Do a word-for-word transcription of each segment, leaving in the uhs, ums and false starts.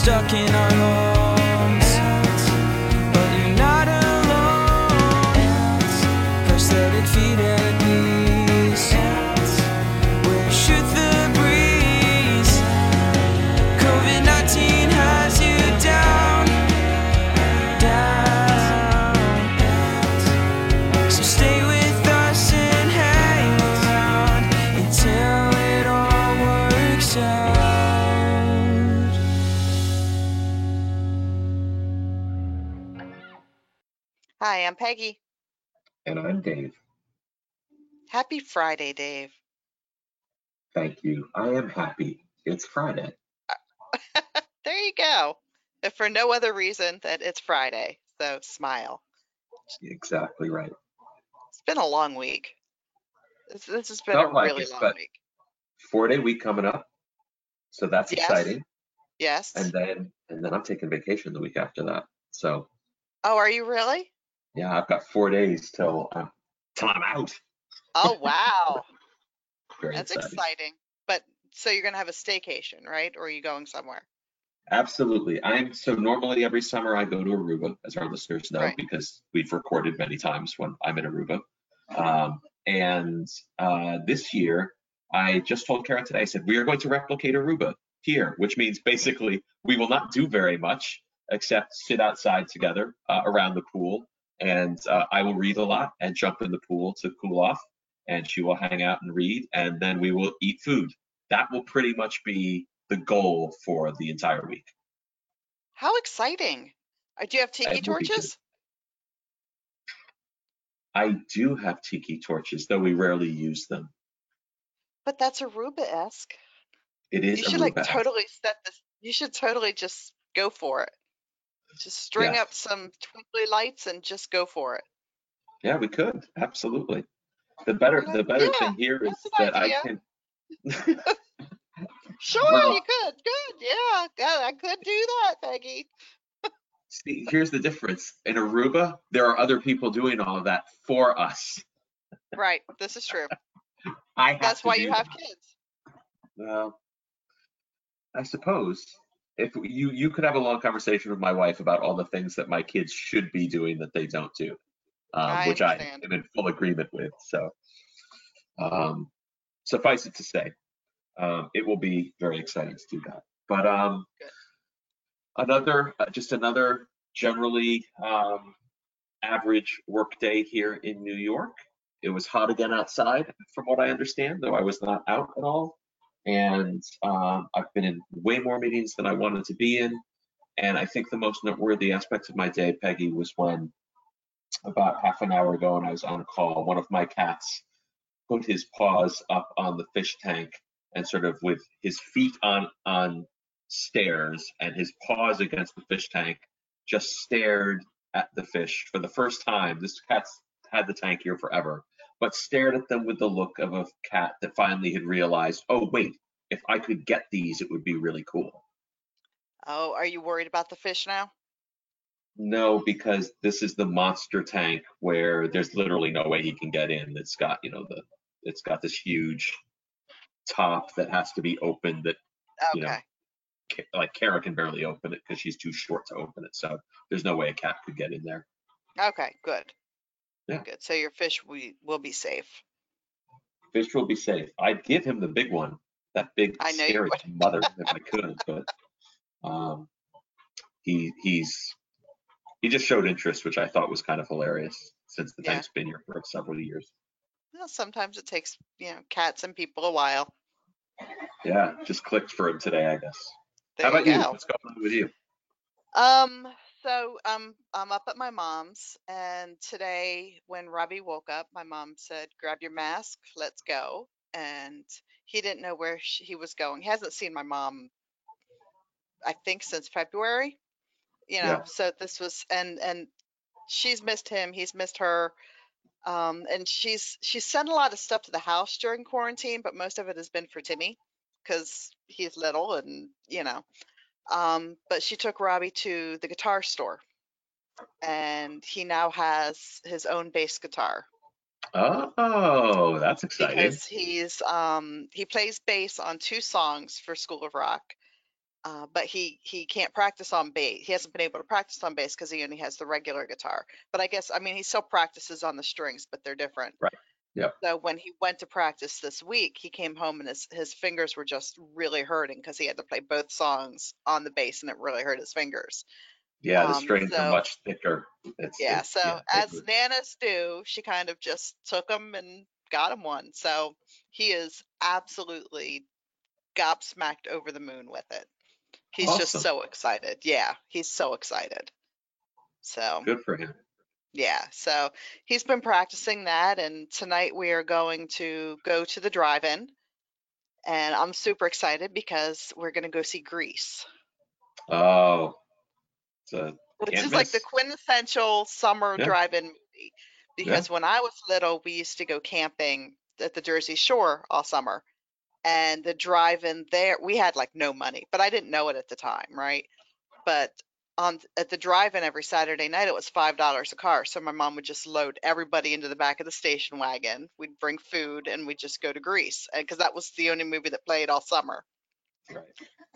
stuck in our homes, but you're not alone. Prosthetic feet and knees, where you shoot the breeze. COVID nineteen has you down, down. So stay with us and hang around until it all works out. Hi, I'm Peggy. And I'm Dave. Happy Friday, Dave. Thank you. I am happy. It's Friday. There you go. If for no other reason that it's Friday, so smile. Exactly right. It's been a long week. This, this has been Not a like really it, long week. Four-day week coming up, so that's yes. exciting. Yes. And then, and then I'm taking vacation the week after that. So. Oh, are you really? Yeah, I've got four days till uh, till I'm out. Oh, wow. That's exciting. exciting. But so you're going to have a staycation, right? Or are you going somewhere? Absolutely. I'm so normally every summer I go to Aruba, as our listeners know, right. because we've recorded many times when I'm in Aruba. Um, and uh, this year, I just told Kara today, I said, we are going to replicate Aruba here, which means basically we will not do very much except sit outside together uh, around the pool. And uh, I will read a lot and jump in the pool to cool off, and she will hang out and read, and then we will eat food. That will pretty much be the goal for the entire week. How exciting. Do you have tiki torches? I do have tiki torches, though we rarely use them. But that's Aruba-esque. It is Aruba-esque. You should like totally set this, you should totally just go for it. Just string yeah. up some twinkly lights and just go for it. Yeah, we could. Absolutely. The better the better yeah, thing here is that idea. I can Sure, well, you could. Good. Yeah. God, I could do that, Peggy. See, here's the difference. In Aruba, there are other people doing all of that for us. Right. This is true. I have That's why you that. have kids. Well, I suppose. If you you could have a long conversation with my wife about all the things that my kids should be doing that they don't do, um, I which understand. I am in full agreement with. So um, suffice it to say, um, it will be very exciting to do that. But um, another, uh, just another generally um, average work day here in New York. It was hot again outside, from what I understand, though I was not out at all. And um, I've been in way more meetings than I wanted to be in. And I think the most noteworthy aspect of my day, Peggy, was when about half an hour ago when I was on a call, one of my cats put his paws up on the fish tank and sort of with his feet on, on stairs and his paws against the fish tank, just stared at the fish for the first time. This cat's had the tank here forever, but stared at them with the look of a cat that finally had realized, oh, wait, if I could get these, it would be really cool. Oh, are you worried about the fish now? No, because this is the monster tank where there's literally no way he can get in. It's got, you know, the it's got this huge top that has to be opened that, okay. you know, like Kara can barely open it because she's too short to open it. So there's no way a cat could get in there. Okay, good. Yeah. Good. So your fish we, will be safe. Fish will be safe. I'd give him the big one, that big scary mother, if I could. But um, he he's he just showed interest, which I thought was kind of hilarious, since the yeah. tank's been here for several years. Well, sometimes it takes you know cats and people a while. Yeah, just clicked for him today, I guess. There How about you, you? What's going on with you? Um. So um, I'm up at my mom's, and today when Robbie woke up, my mom said, grab your mask, let's go. And he didn't know where she, he was going. He hasn't seen my mom, I think, since February, you know, yeah. so this was, and, and she's missed him, he's missed her. Um, and she's, she's sent a lot of stuff to the house during quarantine, but most of it has been for Timmy because he's little and, you know. Um, but she took Robbie to the guitar store, and he now has his own bass guitar. Oh, that's exciting. Because he's, um, he plays bass on two songs for School of Rock, Uh, but he he can't practice on bass. He hasn't been able to practice on bass because he only has the regular guitar. But I guess, I mean, he still practices on the strings, but they're different. Right. Yeah. So when he went to practice this week, he came home and his his fingers were just really hurting because he had to play both songs on the bass, and it really hurt his fingers. Yeah, the strings um, so, are much thicker. It's, yeah. It's, so yeah, as good nanas do, she kind of just took him and got him one. So he is absolutely gobsmacked over the moon with it. He's awesome. Just so excited. Yeah, he's so excited. So good for him. Yeah, so he's been practicing that, and tonight we are going to go to the drive-in, and I'm super excited because we're going to go see Grease. Oh, it's a which is miss. Like the quintessential summer yeah. drive-in movie. Because yeah. when I was little, we used to go camping at the Jersey Shore all summer. And the drive-in there, we had like no money, but I didn't know it at the time, right? But on at the drive-in every Saturday night, it was five dollars a car. So my mom would just load everybody into the back of the station wagon. We'd bring food, and we'd just go to Grease, because that was the only movie that played all summer. Right.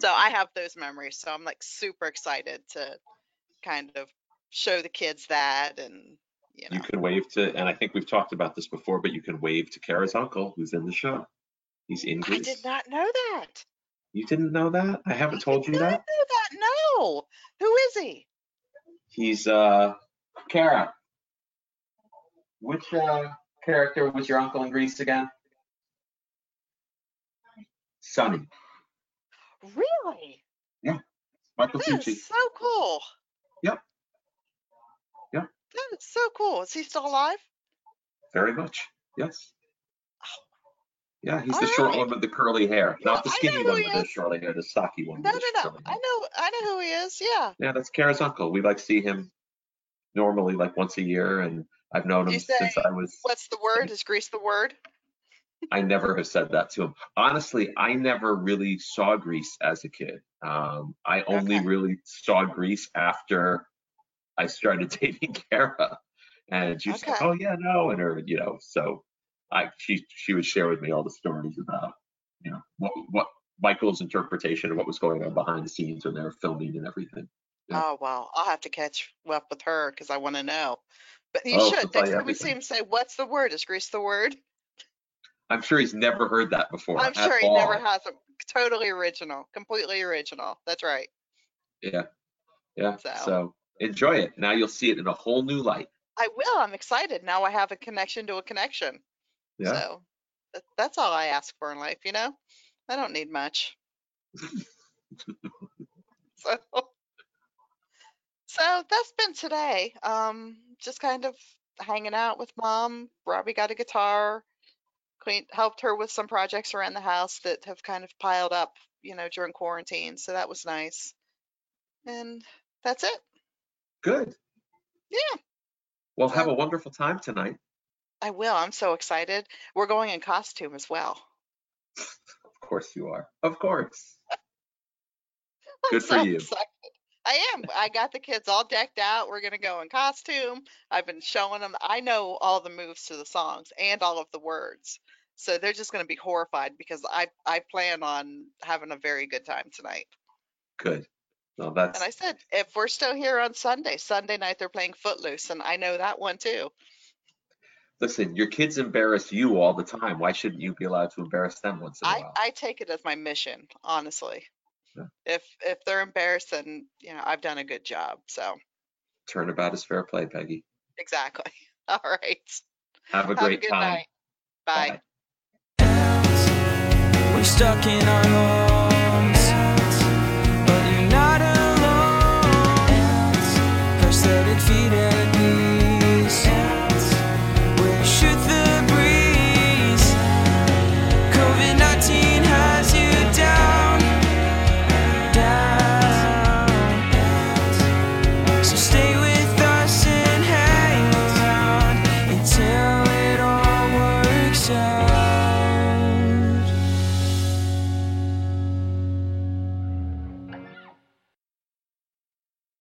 So I have those memories. So I'm like super excited to kind of show the kids that, and you know. You can wave to, and I think we've talked about this before, but you can wave to Kara's uncle, who's in the show. He's in Greece. I did not know that. You didn't know that? I haven't I told you that. I did not know that. No. Who is he? He's uh, Kara. Which uh, character was your uncle in Greece again? Sonny. Really? Yeah. Michael Cucci. That is so cool. Yep. Yep. That is so cool. Is he still alive? Very much. Yes. Yeah, he's all the short right. one with the curly hair, yeah, not the skinny one with the short hair, the stocky one. No, with no, no. Hair. I know, I know who he is. Yeah. Yeah, that's Kara's uncle. We like see him normally like once a year, and I've known him say, since I was. What's the word? Is Grease the word? I never have said that to him. Honestly, I never really saw Grease as a kid. Um, I only okay. really saw Grease after I started dating Kara, and she was okay. like, "Oh yeah, no," and her, you know, so. I, she she would share with me all the stories about, you know, what what Michael's interpretation of what was going on behind the scenes when they were filming and everything. Yeah. Oh wow, I'll have to catch up with her because I want to know. But you oh, should. Next time we see him, say, "What's the word? Is Grease the word?" I'm sure he's never heard that before. I'm sure he all. never has. A, totally original, completely original. That's right. Yeah, yeah. So. so enjoy it. Now you'll see it in a whole new light. I will. I'm excited. Now I have a connection to a connection. Yeah. So that's all I ask for in life, you know. I don't need much. so, so that's been today. Um, just kind of hanging out with Mom. Robbie got a guitar. Cleaned, helped her with some projects around the house that have kind of piled up, you know, during quarantine. So that was nice. And that's it. Good. Yeah. Well, so, have a wonderful time tonight. I will. I'm so excited. We're going in costume as well. Of course you are. Of course. Good so for you. Excited. I am. I got the kids all decked out. We're going to go in costume. I've been showing them. I know all the moves to the songs and all of the words. So they're just going to be horrified because I, I plan on having a very good time tonight. Good. Well, that's... And I said, if we're still here on Sunday, Sunday night, they're playing Footloose. And I know that one too. Listen, your kids embarrass you all the time. Why shouldn't you be allowed to embarrass them once in a while? I, I take it as my mission, honestly. Yeah. If if they're embarrassed, then you know I've done a good job. So. Turnabout is fair play, Peggy. Exactly. All right. Have a great Have a good time. Night. Bye. Bye. We're stuck in our